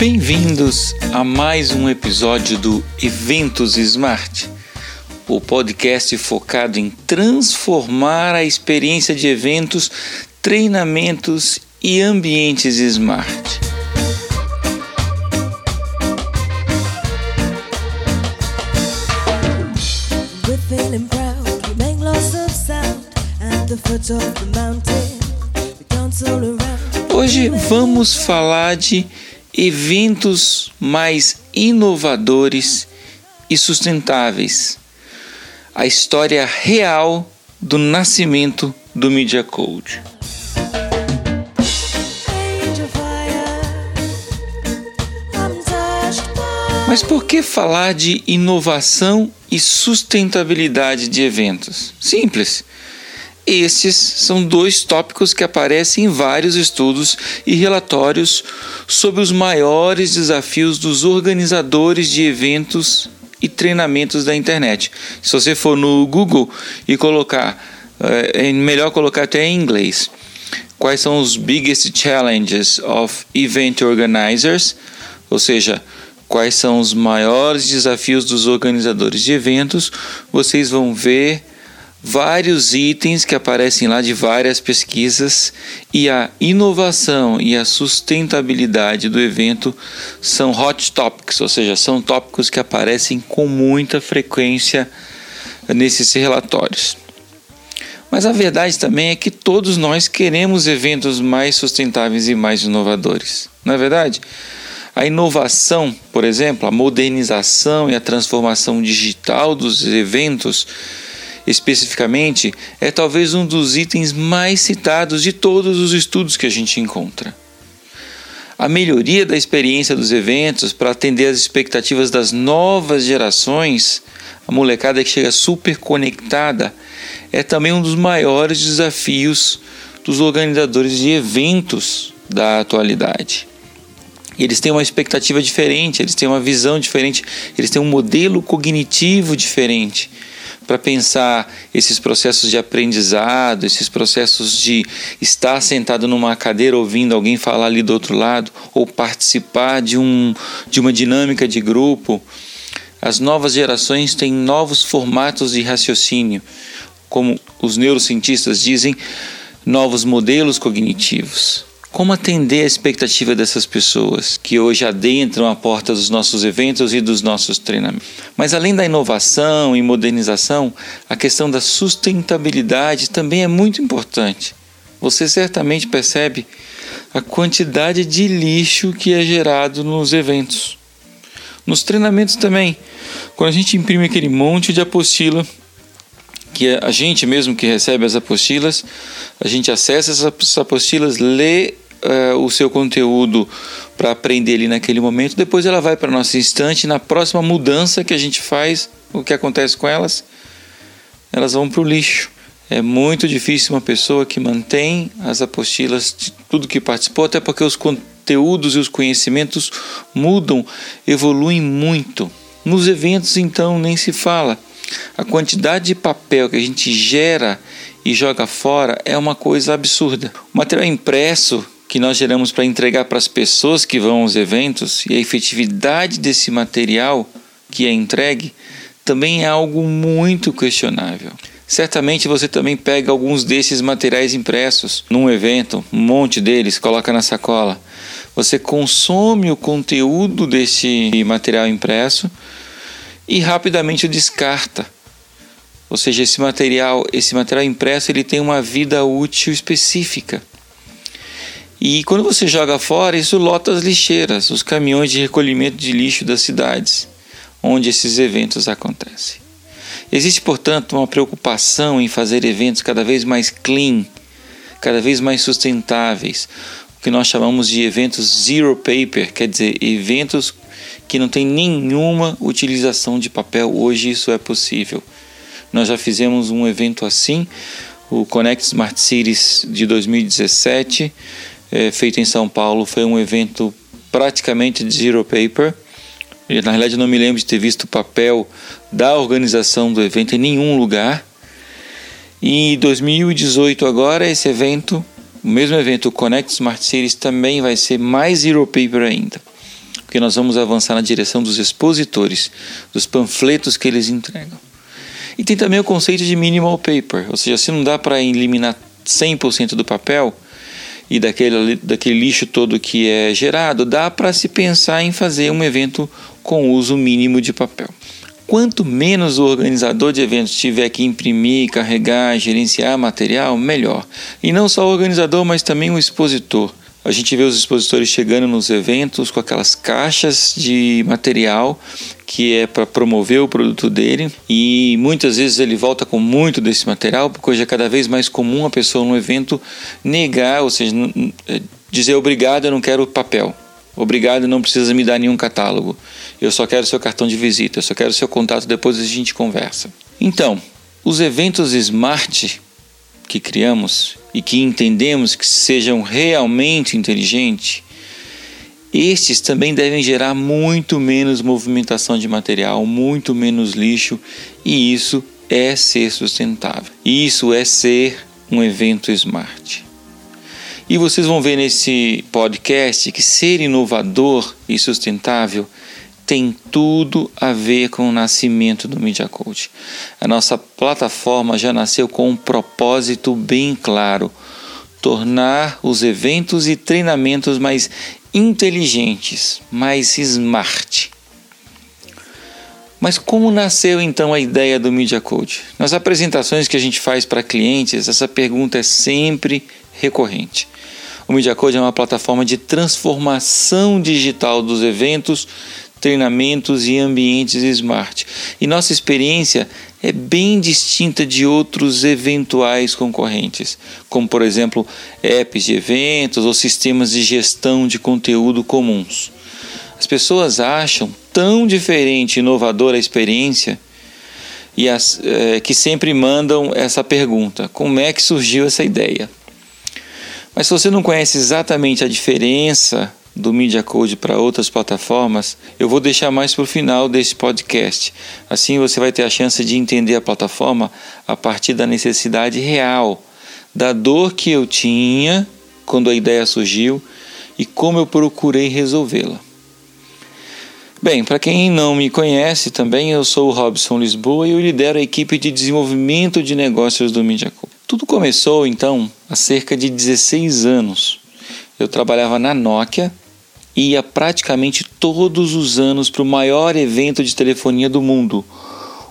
Bem-vindos a mais um episódio do Eventos Smart, o podcast focado em transformar a experiência de eventos, treinamentos e ambientes Smart. Hoje vamos falar de eventos mais inovadores e sustentáveis. A história real do nascimento do MediaCode. Mas por que falar de inovação e sustentabilidade de eventos? Simples. Estes são dois tópicos que aparecem em vários estudos e relatórios sobre os maiores desafios dos organizadores de eventos e treinamentos da internet. Se você for no Google e colocar, é melhor colocar até em inglês, quais são os biggest challenges of event organizers, ou seja, quais são os maiores desafios dos organizadores de eventos, vocês vão ver vários itens que aparecem lá de várias pesquisas, e a inovação e a sustentabilidade do evento são hot topics, ou seja, são tópicos que aparecem com muita frequência nesses relatórios. Mas a verdade também é que todos nós queremos eventos mais sustentáveis e mais inovadores, não é verdade? A inovação, por exemplo, a modernização e a transformação digital dos eventos especificamente, é talvez um dos itens mais citados de todos os estudos que a gente encontra. A melhoria da experiência dos eventos para atender às expectativas das novas gerações, a molecada que chega super conectada, é também um dos maiores desafios dos organizadores de eventos da atualidade. Eles têm uma expectativa diferente, eles têm uma visão diferente, eles têm um modelo cognitivo diferente para pensar esses processos de aprendizado, esses processos de estar sentado numa cadeira ouvindo alguém falar ali do outro lado, ou participar de uma dinâmica de grupo. As novas gerações têm novos formatos de raciocínio, como os neurocientistas dizem, novos modelos cognitivos. Como atender a expectativa dessas pessoas que hoje adentram a porta dos nossos eventos e dos nossos treinamentos? Mas além da inovação e modernização, a questão da sustentabilidade também é muito importante. Você certamente percebe a quantidade de lixo que é gerado nos eventos. Nos treinamentos também, quando a gente imprime aquele monte de apostila, que a gente mesmo que recebe as apostilas, a gente acessa essas apostilas, lê o seu conteúdo para aprender ali naquele momento, depois ela vai para a nossa estante, na próxima mudança que a gente faz, o que acontece com elas? Elas vão para o lixo. É muito difícil uma pessoa que mantém as apostilas de tudo que participou, até porque os conteúdos e os conhecimentos mudam, evoluem muito. Nos eventos, então, nem se fala. A quantidade de papel que a gente gera e joga fora é uma coisa absurda. O material impresso que nós geramos para entregar para as pessoas que vão aos eventos e a efetividade desse material que é entregue também é algo muito questionável. Certamente você também pega alguns desses materiais impressos num evento, um monte deles, coloca na sacola. Você consome o conteúdo desse material impresso e rapidamente o descarta. Ou seja, esse material impresso, ele tem uma vida útil específica. E quando você joga fora, isso lota as lixeiras, os caminhões de recolhimento de lixo das cidades, onde esses eventos acontecem. Existe, portanto, uma preocupação em fazer eventos cada vez mais clean, cada vez mais sustentáveis, o que nós chamamos de eventos zero paper, quer dizer, eventos que não tem nenhuma utilização de papel. Hoje isso é possível. Nós já fizemos um evento assim, o Connect Smart Cities de 2017, feito em São Paulo. Foi um evento praticamente de zero paper. Na realidade, eu não me lembro de ter visto papel da organização do evento em nenhum lugar. E em 2018 agora, esse evento, o mesmo evento, o Connect Smart Cities, também vai ser mais zero paper ainda. porque nós vamos avançar na direção dos expositores, dos panfletos que eles entregam. E tem também o conceito de minimal paper, ou seja, se não dá para eliminar 100% do papel e daquele lixo todo que é gerado, dá para se pensar em fazer um evento com uso mínimo de papel. Quanto menos o organizador de eventos tiver que imprimir, carregar, gerenciar material, melhor. E não só o organizador, mas também o expositor. A gente vê os expositores chegando nos eventos com aquelas caixas de material que é para promover o produto dele, e muitas vezes ele volta com muito desse material, porque hoje é cada vez mais comum a pessoa no evento negar, ou seja, dizer obrigado, eu não quero papel. Obrigado, não precisa me dar nenhum catálogo. Eu só quero seu cartão de visita, eu só quero seu contato, depois a gente conversa. Então, os eventos smart que criamos e que entendemos que sejam realmente inteligentes, estes também devem gerar muito menos movimentação de material, muito menos lixo, e isso é ser sustentável. Isso é ser um evento smart. E vocês vão ver nesse podcast que ser inovador e sustentável tem tudo a ver com o nascimento do MediaCode. A nossa plataforma já nasceu com um propósito bem claro: tornar os eventos e treinamentos mais inteligentes, mais smart. Mas como nasceu então a ideia do MediaCode? Nas apresentações que a gente faz para clientes, essa pergunta é sempre recorrente. O MediaCode é uma plataforma de transformação digital dos eventos, treinamentos e ambientes smart. E nossa experiência é bem distinta de outros eventuais concorrentes, como por exemplo apps de eventos ou sistemas de gestão de conteúdo comuns. As pessoas acham tão diferente e inovadora a experiência e que sempre mandam essa pergunta: como é que surgiu essa ideia? Mas se você não conhece exatamente a diferença do MediaCode para outras plataformas, eu vou deixar mais para o final desse podcast. Assim você vai ter a chance de entender a plataforma a partir da necessidade real, da dor que eu tinha quando a ideia surgiu e como eu procurei resolvê-la. Bem, para quem não me conhece também, eu sou o Robson Lisboa e eu lidero a equipe de desenvolvimento de negócios do MediaCode. Tudo começou então há cerca de 16 anos. Eu trabalhava na Nokia e ia praticamente todos os anos para o maior evento de telefonia do mundo,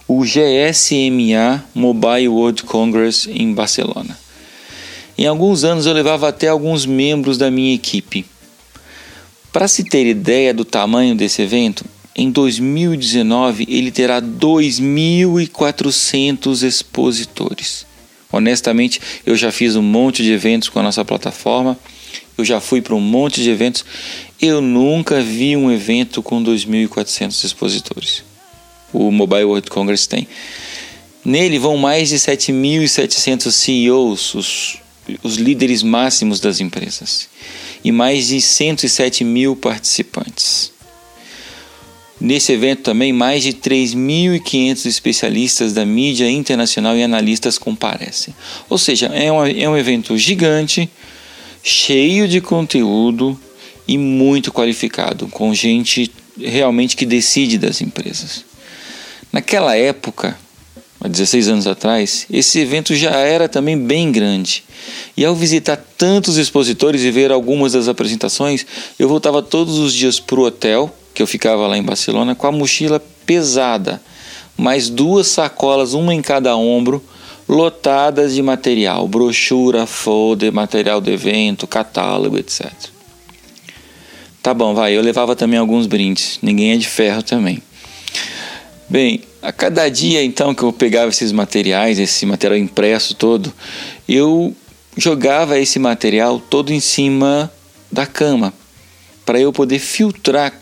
o GSMA Mobile World Congress em Barcelona. Em alguns anos eu levava até alguns membros da minha equipe. Para se ter ideia do tamanho desse evento, em 2019 ele terá 2.400 expositores. Honestamente, eu já fiz um monte de eventos com a nossa plataforma, eu já fui para um monte de eventos, eu nunca vi um evento com 2.400 expositores. O Mobile World Congress tem. Nele vão mais de 7.700 CEOs, os líderes máximos das empresas, e mais de 107.000 participantes. Nesse evento também, mais de 3.500 especialistas da mídia internacional e analistas comparecem. Ou seja, é um evento gigante, cheio de conteúdo e muito qualificado, com gente realmente que decide das empresas. Naquela época, há 16 anos atrás, esse evento já era também bem grande. E ao visitar tantos expositores e ver algumas das apresentações, eu voltava todos os dias para o hotel, que eu ficava lá em Barcelona, com a mochila pesada, mais duas sacolas, uma em cada ombro, lotadas de material, brochura, folder, material do evento, catálogo, etc. Tá bom, vai, eu levava também alguns brindes, ninguém é de ferro também. Bem, a cada dia então que eu pegava esses materiais, esse material impresso todo, eu jogava esse material todo em cima da cama, para eu poder filtrar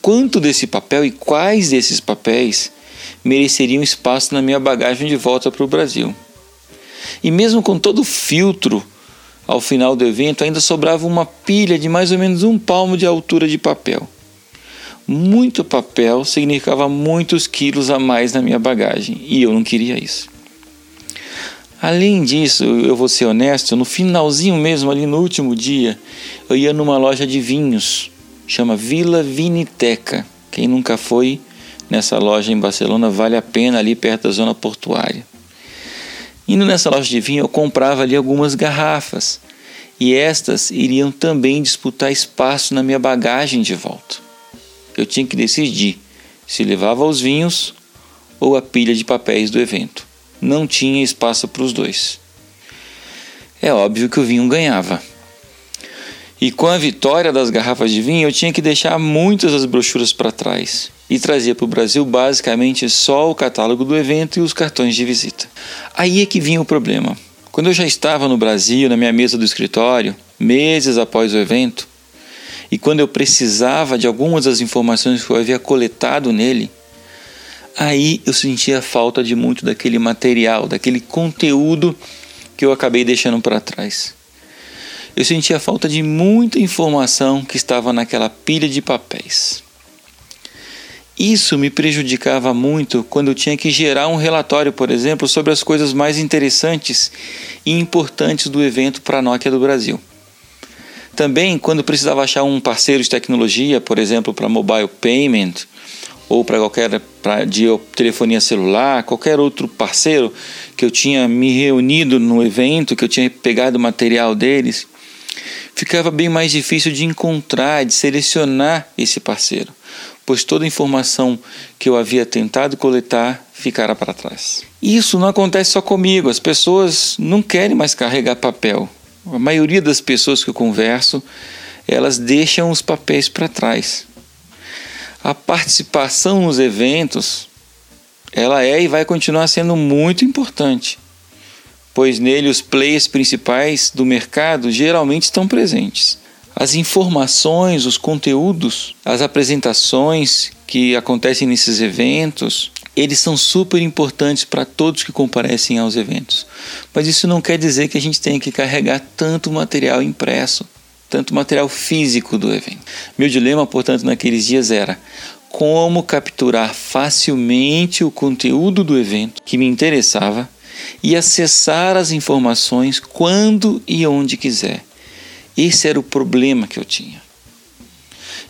quanto desse papel e quais desses papéis mereceriam espaço na minha bagagem de volta para o Brasil. E mesmo com todo o filtro, ao final do evento ainda sobrava uma pilha de mais ou menos um palmo de altura de papel. Muito papel significava muitos quilos a mais na minha bagagem, e eu não queria isso. Além disso, eu vou ser honesto, no finalzinho mesmo, ali no último dia, eu ia numa loja de vinhos chama Vila Viniteca. Quem nunca foi nessa loja em Barcelona, vale a pena, ali perto da zona portuária. Indo nessa loja de vinho, eu comprava ali algumas garrafas, e estas iriam também disputar espaço na minha bagagem de volta. Eu tinha que decidir se levava os vinhos ou a pilha de papéis do evento. Não tinha espaço para os dois. É óbvio que o vinho ganhava. E com a vitória das garrafas de vinho, eu tinha que deixar muitas das brochuras para trás e trazia para o Brasil basicamente só o catálogo do evento e os cartões de visita. Aí é que vinha o problema. Quando eu já estava no Brasil, na minha mesa do escritório, meses após o evento, e quando eu precisava de algumas das informações que eu havia coletado nele, aí eu sentia a falta de muito daquele material, daquele conteúdo que eu acabei deixando para trás. Eu sentia a falta de muita informação que estava naquela pilha de papéis. Isso me prejudicava muito quando eu tinha que gerar um relatório, por exemplo, sobre as coisas mais interessantes e importantes do evento para a Nokia do Brasil. Também quando precisava achar um parceiro de tecnologia, por exemplo, para mobile payment ou para de telefonia celular, qualquer outro parceiro que eu tinha me reunido no evento, que eu tinha pegado o material deles, ficava bem mais difícil de encontrar, de selecionar esse parceiro, pois toda a informação que eu havia tentado coletar ficara para trás. Isso não acontece só comigo, as pessoas não querem mais carregar papel. A maioria das pessoas que eu converso, elas deixam os papéis para trás. A participação nos eventos, ela é e vai continuar sendo muito importante, pois nele os players principais do mercado geralmente estão presentes. As informações, os conteúdos, as apresentações que acontecem nesses eventos, eles são super importantes para todos que comparecem aos eventos. Mas isso não quer dizer que a gente tenha que carregar tanto material impresso, tanto material físico do evento. Meu dilema, portanto, naqueles dias era como capturar facilmente o conteúdo do evento que me interessava e acessar as informações quando e onde quiser. Esse era o problema que eu tinha.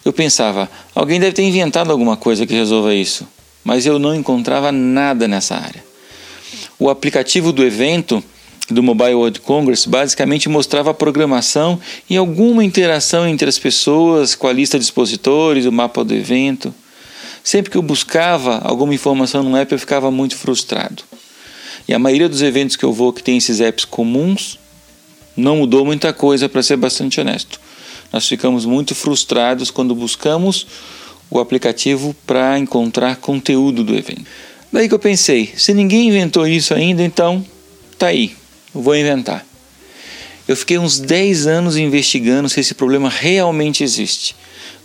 Eu pensava, alguém deve ter inventado alguma coisa que resolva isso, mas eu não encontrava nada nessa área. O aplicativo do evento do Mobile World Congress basicamente mostrava a programação e alguma interação entre as pessoas, com a lista de expositores, o mapa do evento. Sempre que eu buscava alguma informação no app, eu ficava muito frustrado. E a maioria dos eventos que eu vou que tem esses apps comuns, não mudou muita coisa, para ser bastante honesto. Nós ficamos muito frustrados quando buscamos o aplicativo para encontrar conteúdo do evento. Daí que eu pensei, se ninguém inventou isso ainda, então tá aí. Eu vou inventar. Eu fiquei uns 10 anos investigando se esse problema realmente existe.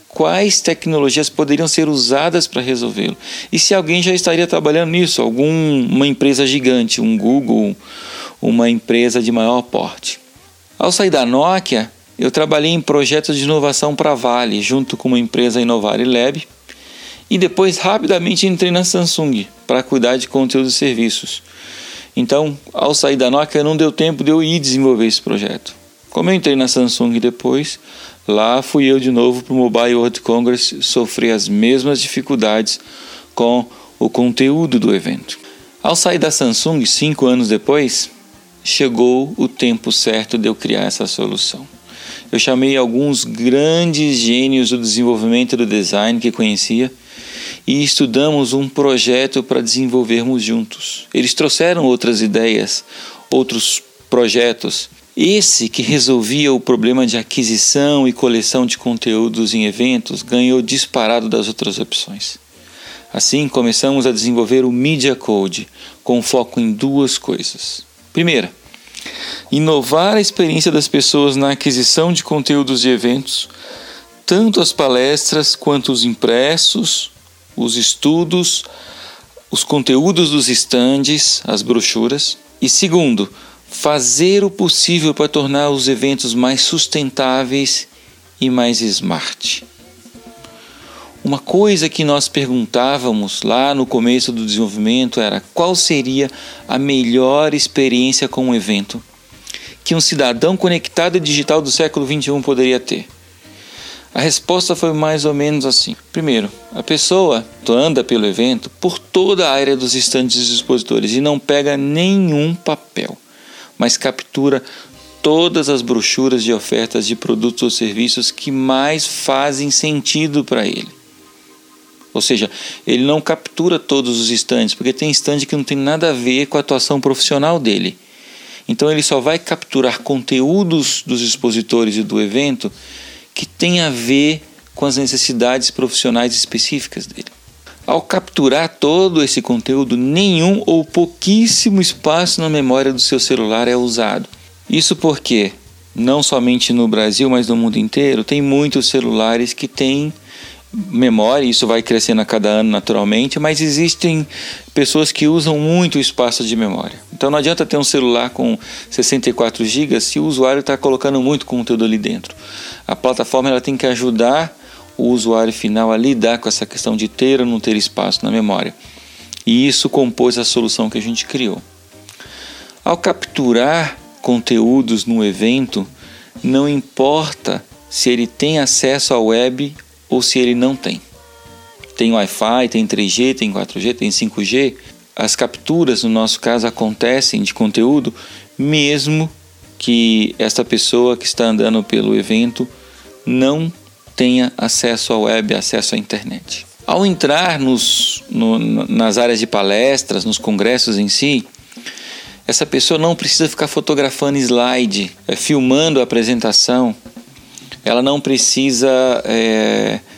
Quais tecnologias poderiam ser usadas para resolvê-lo? E se alguém já estaria trabalhando nisso? Uma empresa gigante, um Google, uma empresa de maior porte. Ao sair da Nokia, eu trabalhei em projetos de inovação para a Vale, junto com uma empresa Inovare Lab. E depois rapidamente entrei na Samsung para cuidar de conteúdo e serviços. Então, ao sair da Nokia, não deu tempo de eu ir desenvolver esse projeto. Como eu entrei na Samsung depois, lá fui eu de novo para o Mobile World Congress sofrer as mesmas dificuldades com o conteúdo do evento. Ao sair da Samsung, 5 anos depois, chegou o tempo certo de eu criar essa solução. Eu chamei alguns grandes gênios do desenvolvimento e do design que conhecia e estudamos um projeto para desenvolvermos juntos. Eles trouxeram outras ideias, outros projetos. Esse que resolvia o problema de aquisição e coleção de conteúdos em eventos ganhou disparado das outras opções. Assim, começamos a desenvolver o MediaCode, com foco em 2 coisas. Primeira, inovar a experiência das pessoas na aquisição de conteúdos de eventos, tanto as palestras quanto os impressos, os estudos, os conteúdos dos estandes, as brochuras. E segundo, fazer o possível para tornar os eventos mais sustentáveis e mais smart. Uma coisa que nós perguntávamos lá no começo do desenvolvimento era qual seria a melhor experiência com um evento que um cidadão conectado e digital do século XXI poderia ter. A resposta foi mais ou menos assim. Primeiro, a pessoa anda pelo evento por toda a área dos estandes dos expositores e não pega nenhum papel, mas captura todas as brochuras de ofertas de produtos ou serviços que mais fazem sentido para ele. Ou seja, ele não captura todos os estandes, porque tem estande que não tem nada a ver com a atuação profissional dele. Então ele só vai capturar conteúdos dos expositores e do evento que tem a ver com as necessidades profissionais específicas dele. Ao capturar todo esse conteúdo, nenhum ou pouquíssimo espaço na memória do seu celular é usado. Isso porque, não somente no Brasil, mas no mundo inteiro, tem muitos celulares que têm memória, isso vai crescendo a cada ano naturalmente, mas existem pessoas que usam muito espaço de memória. Então não adianta ter um celular com 64 GB se o usuário está colocando muito conteúdo ali dentro. A plataforma ela tem que ajudar o usuário final a lidar com essa questão de ter ou não ter espaço na memória. E isso compôs a solução que a gente criou. Ao capturar conteúdos no evento, não importa se ele tem acesso à web ou se ele não tem. Tem Wi-Fi, tem 3G, tem 4G, tem 5G. As capturas, no nosso caso, acontecem de conteúdo, mesmo que esta pessoa que está andando pelo evento não tenha acesso à web, acesso à internet. Ao entrar nas áreas de palestras, nos congressos em si, essa pessoa não precisa ficar fotografando slide, filmando a apresentação. Ela não precisa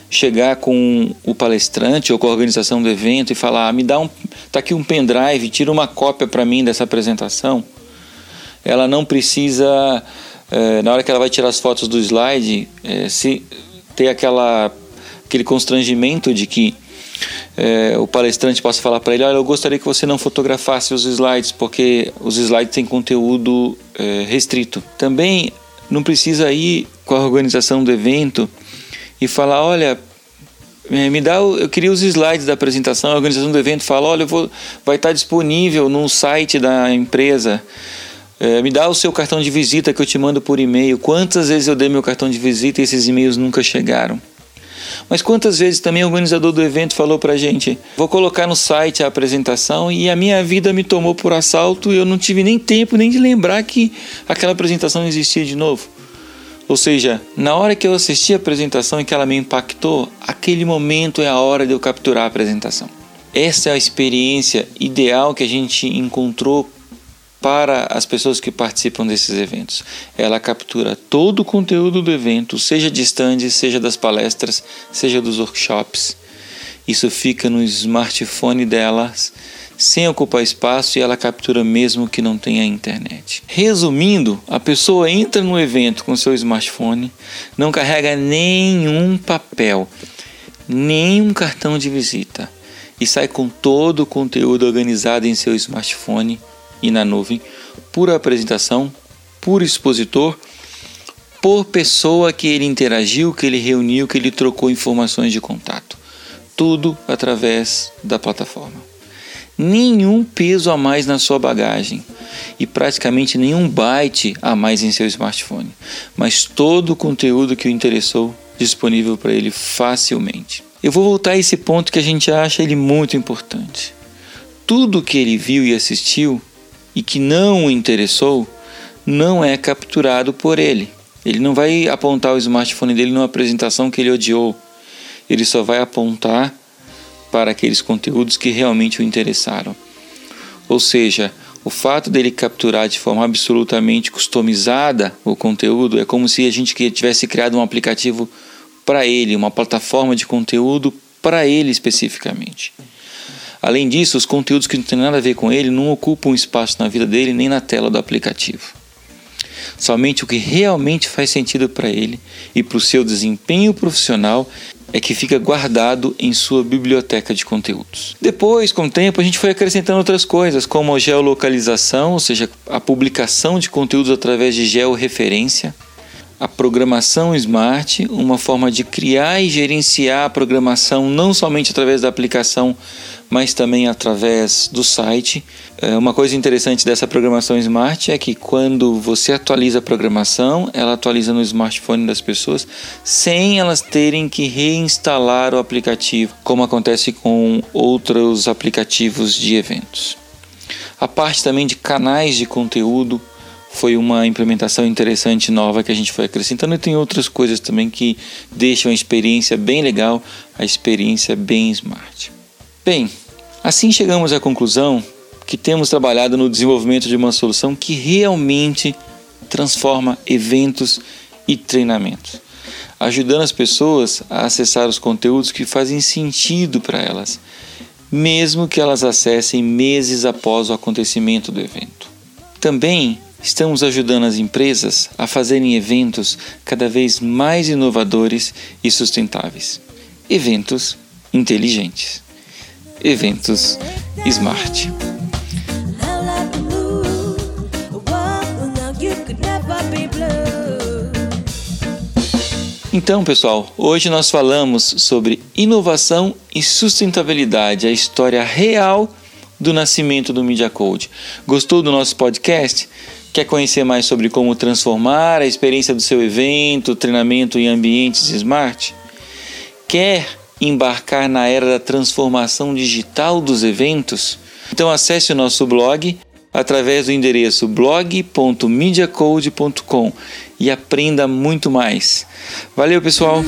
chegar com o palestrante ou com a organização do evento e falar: me dá tá aqui um pendrive, tira uma cópia para mim dessa apresentação. Ela não precisa, na hora que ela vai tirar as fotos do slide, ter aquele constrangimento de que o palestrante possa falar para ele: olha, eu gostaria que você não fotografasse os slides, porque os slides têm conteúdo restrito. Também não precisa ir com a organização do evento e falar: olha, eu queria os slides da apresentação. A organização do evento fala: olha, vai estar disponível no site da empresa, me dá o seu cartão de visita que eu te mando por e-mail. Quantas vezes eu dei meu cartão de visita e esses e-mails nunca chegaram? Mas quantas vezes também o organizador do evento falou pra gente: vou colocar no site a apresentação e a minha vida me tomou por assalto e eu não tive nem tempo nem de lembrar que aquela apresentação existia de novo. Ou seja, na hora que eu assisti a apresentação e que ela me impactou, aquele momento é a hora de eu capturar a apresentação. Essa é a experiência ideal que a gente encontrou para as pessoas que participam desses eventos. Ela captura todo o conteúdo do evento, seja de stands, seja das palestras, seja dos workshops. Isso fica no smartphone delas, sem ocupar espaço, e ela captura mesmo que não tenha internet. Resumindo, a pessoa entra no evento com seu smartphone, não carrega nenhum papel, nenhum cartão de visita, e sai com todo o conteúdo organizado em seu smartphone e na nuvem, por apresentação, por expositor, por pessoa que ele interagiu, que ele reuniu, que ele trocou informações de contato. Tudo através da plataforma. Nenhum peso a mais na sua bagagem e praticamente nenhum byte a mais em seu smartphone, mas todo o conteúdo que o interessou disponível para ele facilmente. Eu vou voltar a esse ponto que a gente acha ele muito importante. Tudo que ele viu e assistiu e que não o interessou não é capturado por ele. Ele não vai apontar o smartphone dele numa apresentação que ele odiou. Ele só vai apontar para aqueles conteúdos que realmente o interessaram. Ou seja, o fato dele capturar de forma absolutamente customizada o conteúdo é como se a gente tivesse criado um aplicativo para ele, uma plataforma de conteúdo para ele especificamente. Além disso, os conteúdos que não têm nada a ver com ele não ocupam espaço na vida dele nem na tela do aplicativo. Somente o que realmente faz sentido para ele e para o seu desempenho profissional é que fica guardado em sua biblioteca de conteúdos. Depois, com o tempo, a gente foi acrescentando outras coisas, como a geolocalização, ou seja, a publicação de conteúdos através de georreferência, a programação Smart, uma forma de criar e gerenciar a programação não somente através da aplicação, mas também através do site. Uma coisa interessante dessa programação Smart é que quando você atualiza a programação, ela atualiza no smartphone das pessoas sem elas terem que reinstalar o aplicativo, como acontece com outros aplicativos de eventos. A parte também de canais de conteúdo foi uma implementação interessante, nova, que a gente foi acrescentando, e tem outras coisas também que deixam a experiência bem legal, a experiência bem Smart. Bem, assim chegamos à conclusão que temos trabalhado no desenvolvimento de uma solução que realmente transforma eventos e treinamentos, ajudando as pessoas a acessar os conteúdos que fazem sentido para elas, mesmo que elas acessem meses após o acontecimento do evento. Também estamos ajudando as empresas a fazerem eventos cada vez mais inovadores e sustentáveis. Eventos inteligentes. Eventos Smart. Então, pessoal, hoje nós falamos sobre inovação e sustentabilidade, a história real do nascimento do MediaCode. Gostou do nosso podcast? Quer conhecer mais sobre como transformar a experiência do seu evento, treinamento em ambientes Smart? Quer embarcar na era da transformação digital dos eventos? Então acesse o nosso blog através do endereço blog.mediacode.com e aprenda muito mais. Valeu, pessoal!